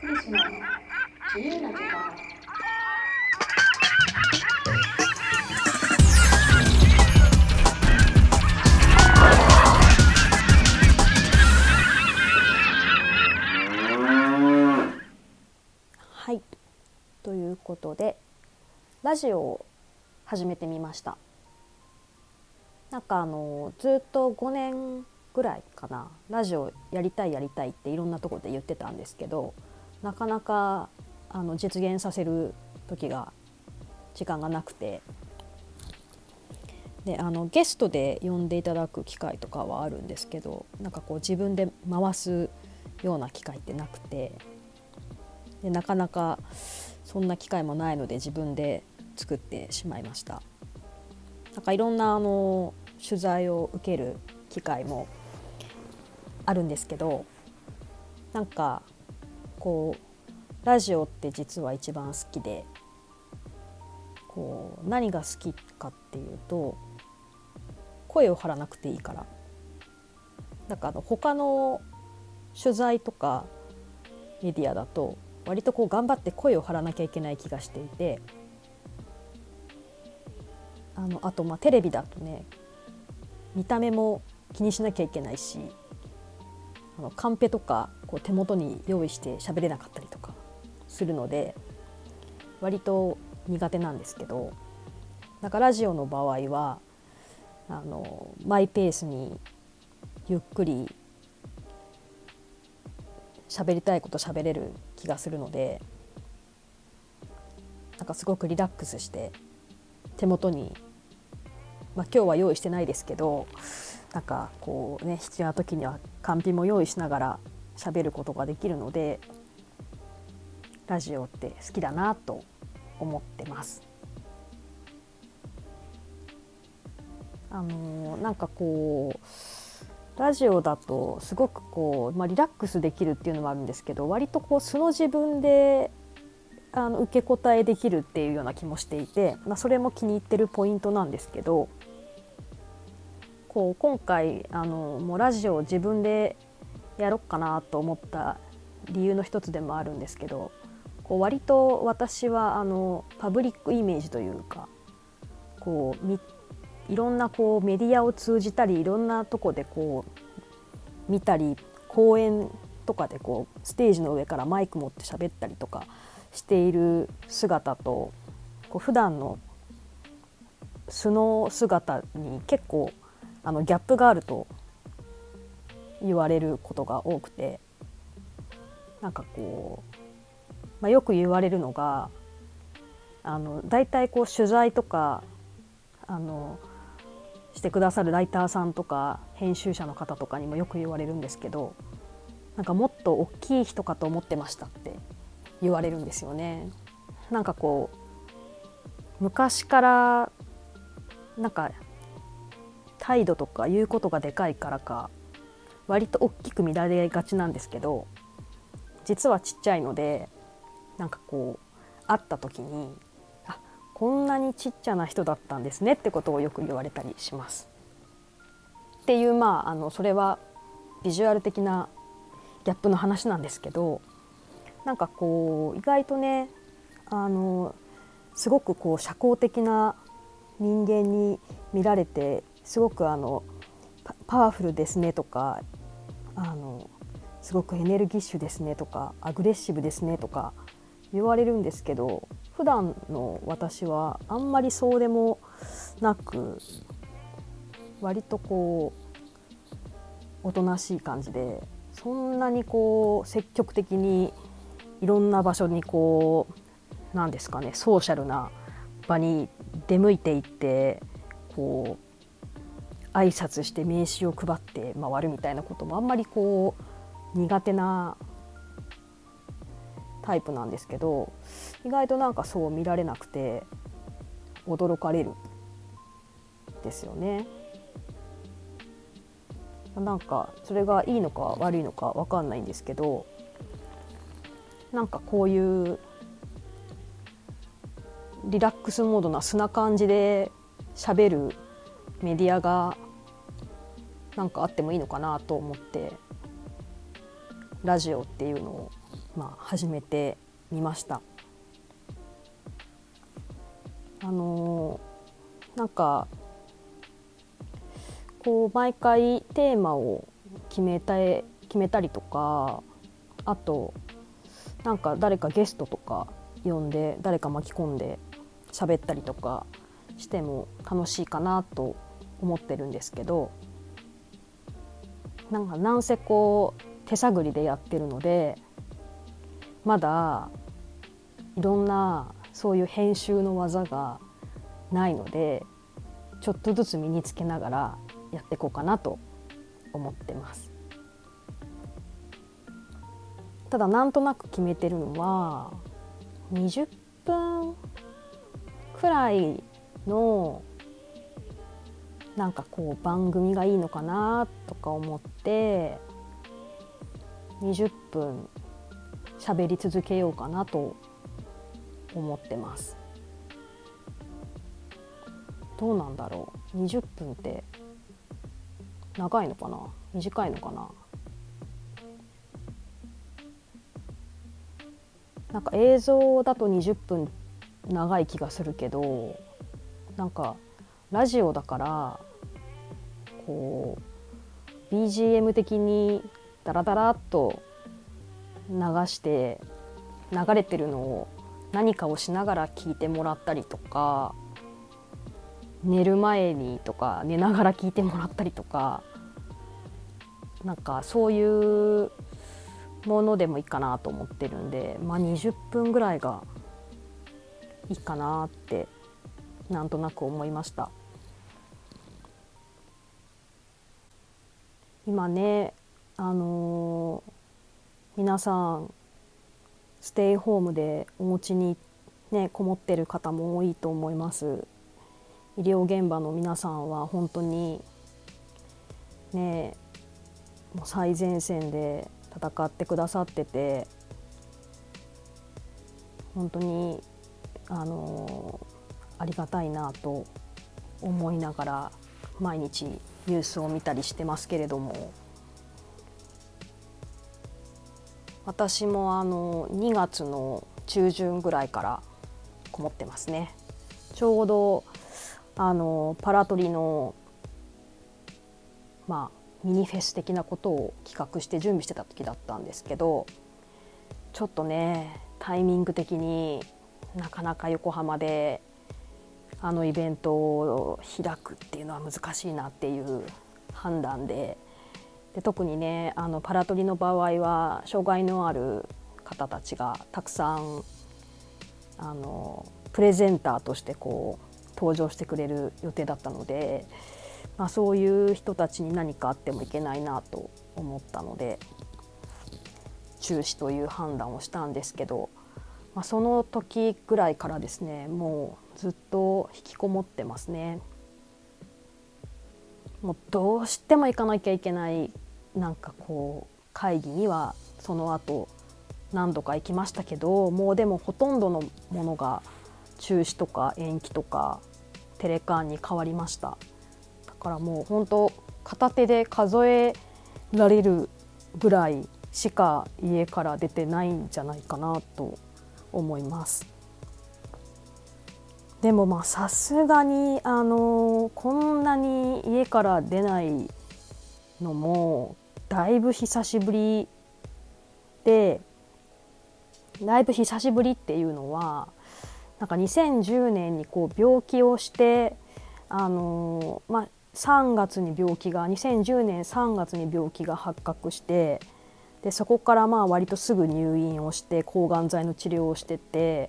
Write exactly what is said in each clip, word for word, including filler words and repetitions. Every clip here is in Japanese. クリスの自由な時間。はい、ということでラジオを始めてみました。なんかあのずっとごねんぐらいかな、ラジオやりたいやりたいっていろんなところで言ってたんですけど、なかなかあの実現させる時が時間がなくて、であのゲストで呼んでいただく機会とかはあるんですけど、なんかこう自分で回すような機会ってなくて、でなかなかそんな機会もないので自分で作ってしまいました。なんかいろんなあの取材を受ける機会もあるんですけど、なんかこうラジオって実は一番好きで、こう何が好きかっていうと声を張らなくていいから、なんかあの他の取材とかメディアだと割とこう頑張って声を張らなきゃいけない気がしていて、あの、あとまあテレビだとね、見た目も気にしなきゃいけないし、あのカンペとかこう手元に用意して喋れなかったりとかするので割と苦手なんですけど、なんかラジオの場合はあのマイペースにゆっくり喋りたいこと喋れる気がするので、なんかすごくリラックスして手元に、まあ、今日は用意してないですけど、なんかこうね必要な時にはカンピも用意しながら喋ることができるので、ラジオって好きだなと思ってます。あのなんかこうラジオだとすごくこう、まあ、リラックスできるっていうのもあるんですけど、割とこう素の自分であの受け答えできるっていうような気もしていて、まあ、それも気に入ってるポイントなんですけど、こう今回あのもうラジオを自分でやろっかなと思った理由の一つでもあるんですけど、こう割と私はあのパブリックイメージというか、こうみいろんなこうメディアを通じたりいろんなとこでこう見たり、公演とかでこうステージの上からマイク持って喋ったりとかしている姿と、こう普段の素の姿に結構あのギャップがあると言われることが多くて、なんかこう、まあ、よく言われるのがあのだいたいこう取材とかあのしてくださるライターさんとか編集者の方とかにもよく言われるんですけど、なんかもっと大きい人かと思ってましたって言われるんですよね。なんかこう昔からなんか態度とか言うことがでかいからか割と大きく見られがちなんですけど、実はちっちゃいので、なんかこう会った時にあ、こんなにちっちゃな人だったんですねってことをよく言われたりしますっていう、まあ、あのそれはビジュアル的なギャップの話なんですけど、なんかこう意外とねあのすごくこう社交的な人間に見られて、すごくあの パ, パワフルですねとか、あのすごくエネルギッシュですねとかアグレッシブですねとか言われるんですけど、普段の私はあんまりそうでもなく、割とこうおとなしい感じで、そんなにこう積極的にいろんな場所にこうなんですかね、ソーシャルな場に出向いていってこう挨拶して名刺を配って回るみたいなこともあんまりこう苦手なタイプなんですけど、意外となんかそう見られなくて驚かれるんですよね。なんかそれがいいのか悪いのか分かんないんですけど、なんかこういうリラックスモードな素な感じで喋るメディアがなんかあってもいいのかなと思って、ラジオっていうのをまあ、始めてみました。あのー、なんかこう毎回テーマを決めたい決めたりとか、あとなんか誰かゲストとか呼んで誰か巻き込んで喋ったりとかしても楽しいかなと思ってるんですけど、なんかなんせこう手探りでやってるので、まだいろんなそういう編集の技がないので、ちょっとずつ身につけながらやっていこうかなと思ってます。ただなんとなく決めてるのはにじゅっぷんくらいのなんかこう番組がいいのかなとか思ってにじゅっぷん喋り続けようかなと思ってます。どうなんだろう、にじゅっぷんって長いのかな短いのかな。なんか映像だとにじゅっぷん長い気がするけど、なんかラジオだからこう ビージーエム 的にダラダラっと流して流れてるのを何かをしながら聞いてもらったりとか、寝る前にとか寝ながら聞いてもらったりとか、なんかそういうものでもいいかなと思ってるんで、まあにじゅっぷんぐらいがいいかなってなんとなく思いました。今ね、あのー、皆さんステイホームでお家にねこもってる方も多いと思います。医療現場の皆さんは本当にねもう最前線で戦ってくださってて、本当にあのありがたいなと思いながら毎日ニュースを見たりしてますけれども、私もあのにがつの中旬ぐらいからこもってますね。ちょうどあのパラトリのまあミニフェス的なことを企画して準備してた時だったんですけど、ちょっとねタイミング的になかなか横浜であのイベントを開くっていうのは難しいなっていう判断 で, で特にねあのパラトリの場合は障害のある方たちがたくさんあのプレゼンターとしてこう登場してくれる予定だったので、まあ、そういう人たちに何かあってもいけないなと思ったので中止という判断をしたんですけど、まあ、その時ぐらいからですねもうずっと引きこもってますね。もうどうしても行かなきゃいけないなんかこう会議にはその後何度か行きましたけど、もうでもほとんどのものが中止とか延期とかテレカンに変わりました。だからもう本当片手で数えられるぐらいしか家から出てないんじゃないかなと思います。でもまあさすがにあのこんなに家から出ないのもだいぶ久しぶりで、だいぶ久しぶりっていうのはなんかにせんじゅうねんにこう病気をして、あのーまあ、さんがつに病気がにせんじゅうねんさんがつに病気が発覚して、でそこからまあ割とすぐ入院をして抗がん剤の治療をしてて、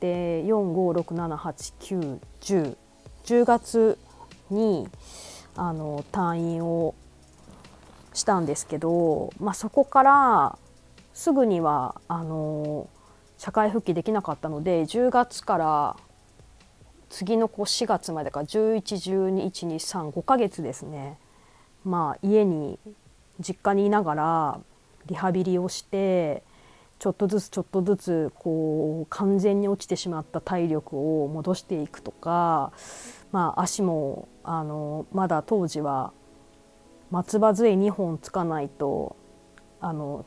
でよんごろくななはちきゅういちぜろ じゅうがつにあの退院をしたんですけど、まあ、そこからすぐにはあのー社会復帰できなかったのでじゅうがつから次のこうしがつまでからじゅういち、じゅうに、いち、に、さん、ごかげつですね、まあ、家に実家にいながらリハビリをしてちょっとずつちょっとずつこう完全に落ちてしまった体力を戻していくとか、まあ、足もあのまだ当時は松葉杖にほんつかないとあの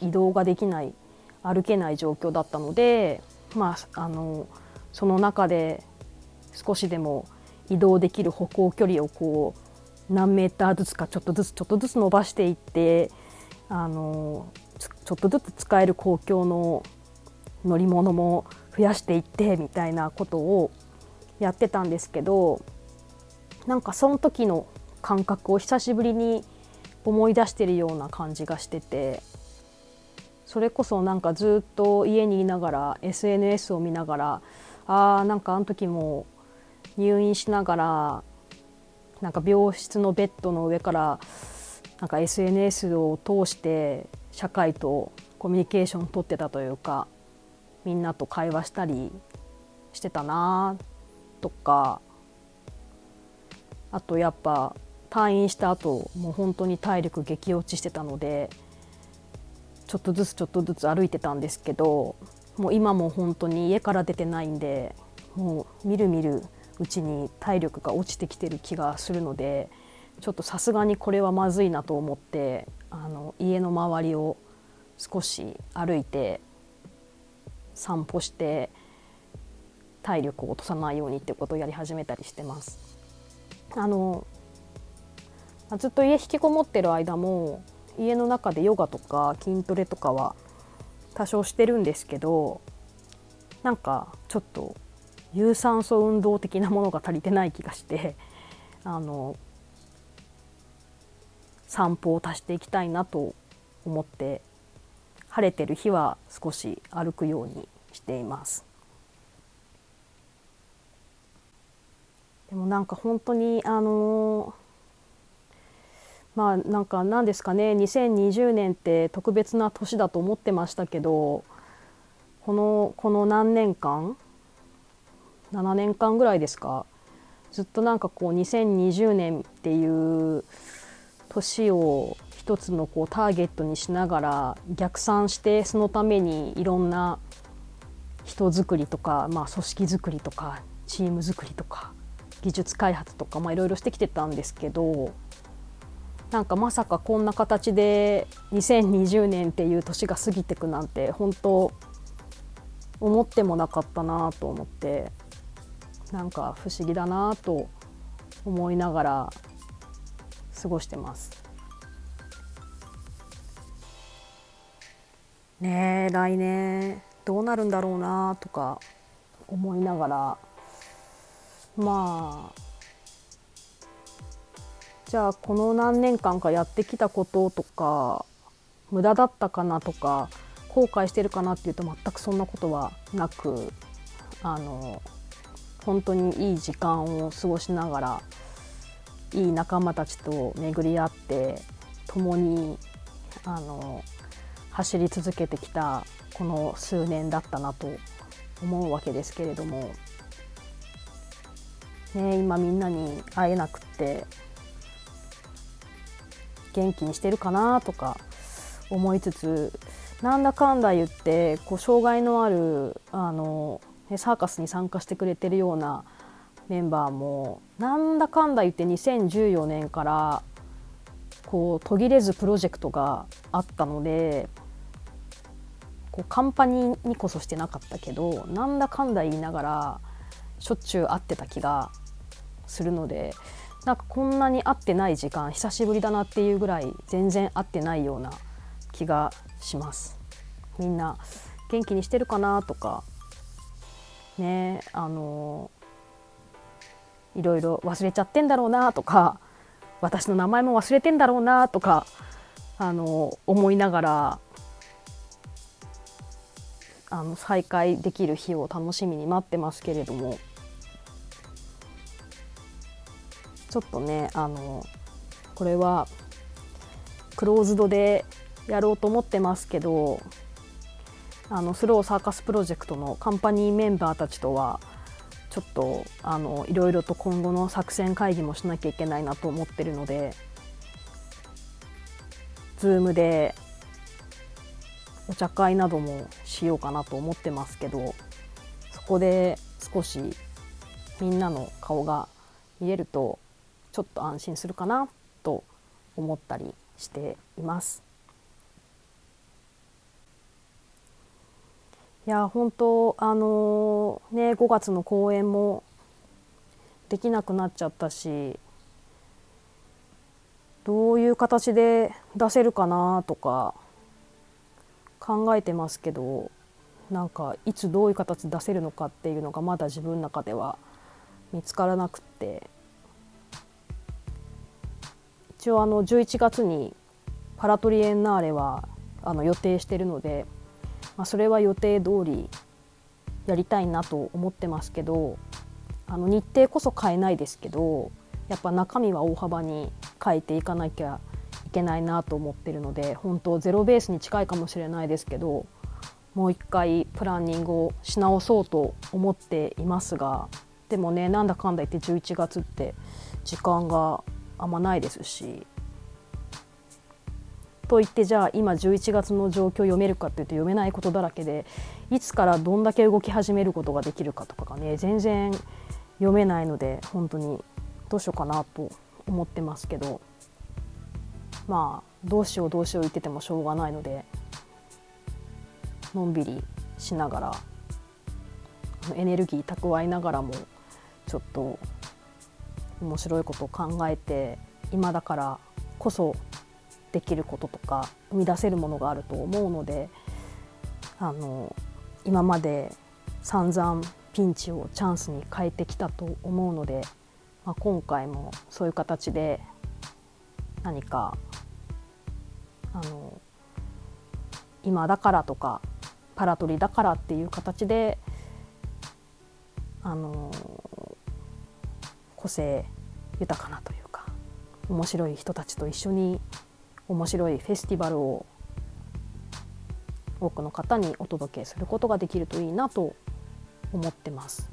移動ができない歩けない状況だったので、まあ、あのその中で少しでも移動できる歩行距離をこう何メーターずつかちょっとずつちょっとずつ伸ばしていって、あのちょっとずつ使える公共の乗り物も増やしていってみたいなことをやってたんですけど、なんかその時の感覚を久しぶりに思い出してるような感じがしてて、それこそなんかずっと家にいながら エスエヌエス を見ながら、あーなんかあの時も入院しながらなんか病室のベッドの上からなんか エスエヌエス を通して社会とコミュニケーションを取ってたというか、みんなと会話したりしてたなとか、あとやっぱ退院した後もう本当に体力激落ちしてたのでちょっとずつちょっとずつ歩いてたんですけど、もう今も本当に家から出てないんで、もうみるみるうちに体力が落ちてきてる気がするので、ちょっとさすがにこれはまずいなと思って、あの家の周りを少し歩いて散歩して体力を落とさないようにっていうことをやり始めたりしてます。あのずっと家引きこもってる間も家の中でヨガとか筋トレとかは多少してるんですけど、なんかちょっと有酸素運動的なものが足りてない気がして、あの散歩を足していきたいなと思って、晴れてる日は少し歩くようにしています。でもなんか本当にあのまあなんか何ですかね、にせんにじゅうねんって特別な年だと思ってましたけど、このこの何年間ななねんかんぐらいですか、ずっとなんかこうにせんにじゅうねんっていう年を一つのこうターゲットにしながら逆算して、そのためにいろんな人づくりとか、まあ、組織づくりとかチームづくりとか技術開発とか、まあ、いろいろしてきてたんですけど、なんかまさかこんな形でにせんにじゅうねんっていう年が過ぎてくなんて本当思ってもなかったなと思って、なんか不思議だなと思いながら過ごしてますね。え来年どうなるんだろうなとか思いながら、まあじゃあこの何年間かやってきたこととか無駄だったかなとか後悔してるかなっていうと全くそんなことはなく、あの本当にいい時間を過ごしながらいい仲間たちと巡り合って共にあの走り続けてきたこの数年だったなと思うわけですけれども、ね、今みんなに会えなくって元気にしてるかなとか思いつつ、なんだかんだ言ってこう障害のあるあのサーカスに参加してくれてるようなメンバーもなんだかんだ言ってにせんじゅうよねんからこう途切れずプロジェクトがあったので、こうカンパニーにこそしてなかったけどなんだかんだ言いながらしょっちゅう会ってた気がするので、なんかこんなに会ってない時間久しぶりだなっていうぐらい全然会ってないような気がします。みんな元気にしてるかなとかね、あのいろいろ忘れちゃってんだろうなとか、私の名前も忘れてんだろうなとかあの思いながら、あの再会できる日を楽しみに待ってますけれども、ちょっとねあのこれはクローズドでやろうと思ってますけど、あのスローサーカスプロジェクトのカンパニーメンバーたちとはちょっとあのいろいろと今後の作戦会議もしなきゃいけないなと思ってるので、 Zoom でお茶会などもしようかなと思ってますけど、そこで少しみんなの顔が見れるとちょっと安心するかなと思ったりしています。いや本当あのー、ねごがつの公演もできなくなっちゃったし、どういう形で出せるかなとか考えてますけど、なんかいつどういう形で出せるのかっていうのがまだ自分の中では見つからなくって、一応あのじゅういちがつにパラトリエンナーレはあの予定してるので、まあ、それは予定通りやりたいなと思ってますけど、あの日程こそ変えないですけど、やっぱ中身は大幅に変えていかなきゃいけないなと思ってるので、本当ゼロベースに近いかもしれないですけど、もう一回プランニングをし直そうと思っていますが、でもねなんだかんだ言ってじゅういちがつって時間があんまないですし、といってじゃあ今じゅういちがつの状況読めるかっていうと読めないことだらけで、いつからどんだけ動き始めることができるかとかがね全然読めないので、本当にどうしようかなと思ってますけど、まあどうしようどうしよう言っててもしょうがないので、のんびりしながらエネルギー蓄えながらもちょっと面白いことを考えて、今だからこそできることとか生み出せるものがあると思うので、あの今まで散々ピンチをチャンスに変えてきたと思うので、まあ、今回もそういう形で何かあの今だからとかパラトリだからっていう形であの個性豊かなというか面白い人たちと一緒に面白いフェスティバルを多くの方にお届けすることができるといいなと思ってます。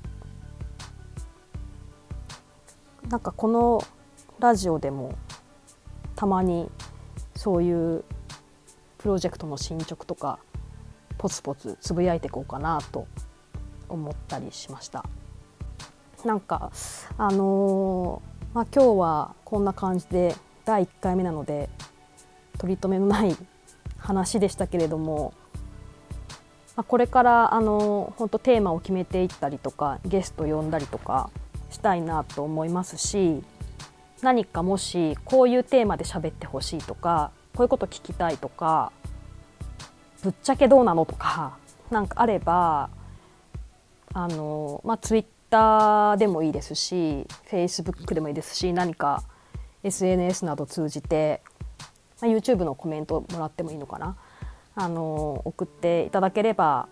なんかこのラジオでもたまにそういうプロジェクトの進捗とかポツポツつぶやいていこうかなと思ったりしました。なんかあのーまあ、今日はこんな感じでだいいっかいめなので取り留めのない話でしたけれども、まあ、これからあの本当テーマを決めていったりとかゲスト呼んだりとかしたいなと思いますし、何かもしこういうテーマで喋ってほしいとかこういうこと聞きたいとかぶっちゃけどうなのとかなんかあれば、あの、まあ、Twitter でもいいですし Facebook でもいいですし、何か エスエヌエス など通じてYouTube のコメントもらってもいいのかな、あの送っていただければ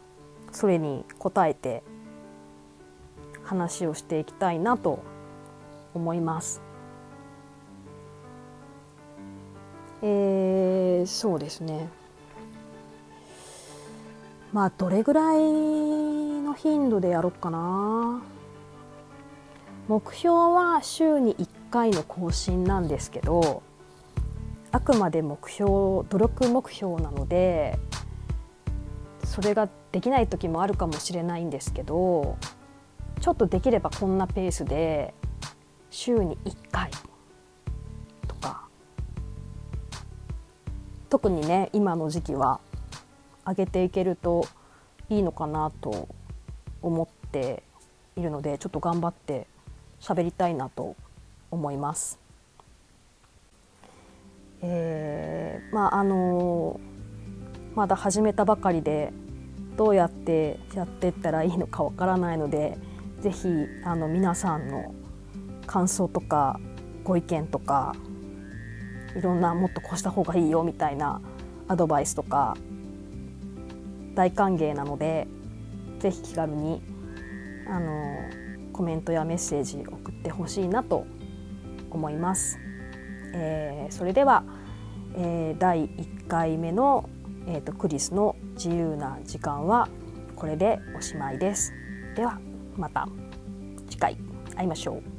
それに答えて話をしていきたいなと思います。えー、そうですね、まあどれぐらいの頻度でやろうかな。目標は週にいっかいの更新なんですけど、あくまで目標、努力目標なのでそれができない時もあるかもしれないんですけど、ちょっとできればこんなペースで週にいっかいとか、特にね今の時期は上げていけるといいのかなと思っているので、ちょっと頑張って喋りたいなと思います。えー、まああのー、まだ始めたばかりでどうやってやっていったらいいのかわからないので、ぜひあの皆さんの感想とかご意見とかいろんなもっとこうした方がいいよみたいなアドバイスとか大歓迎なので、ぜひ気軽にあのー、コメントやメッセージ送ってほしいなと思います。えー、それでは、えー、だいいっかいめの、えーと、クリスの自由な時間はこれでおしまいです。ではまた次回会いましょう。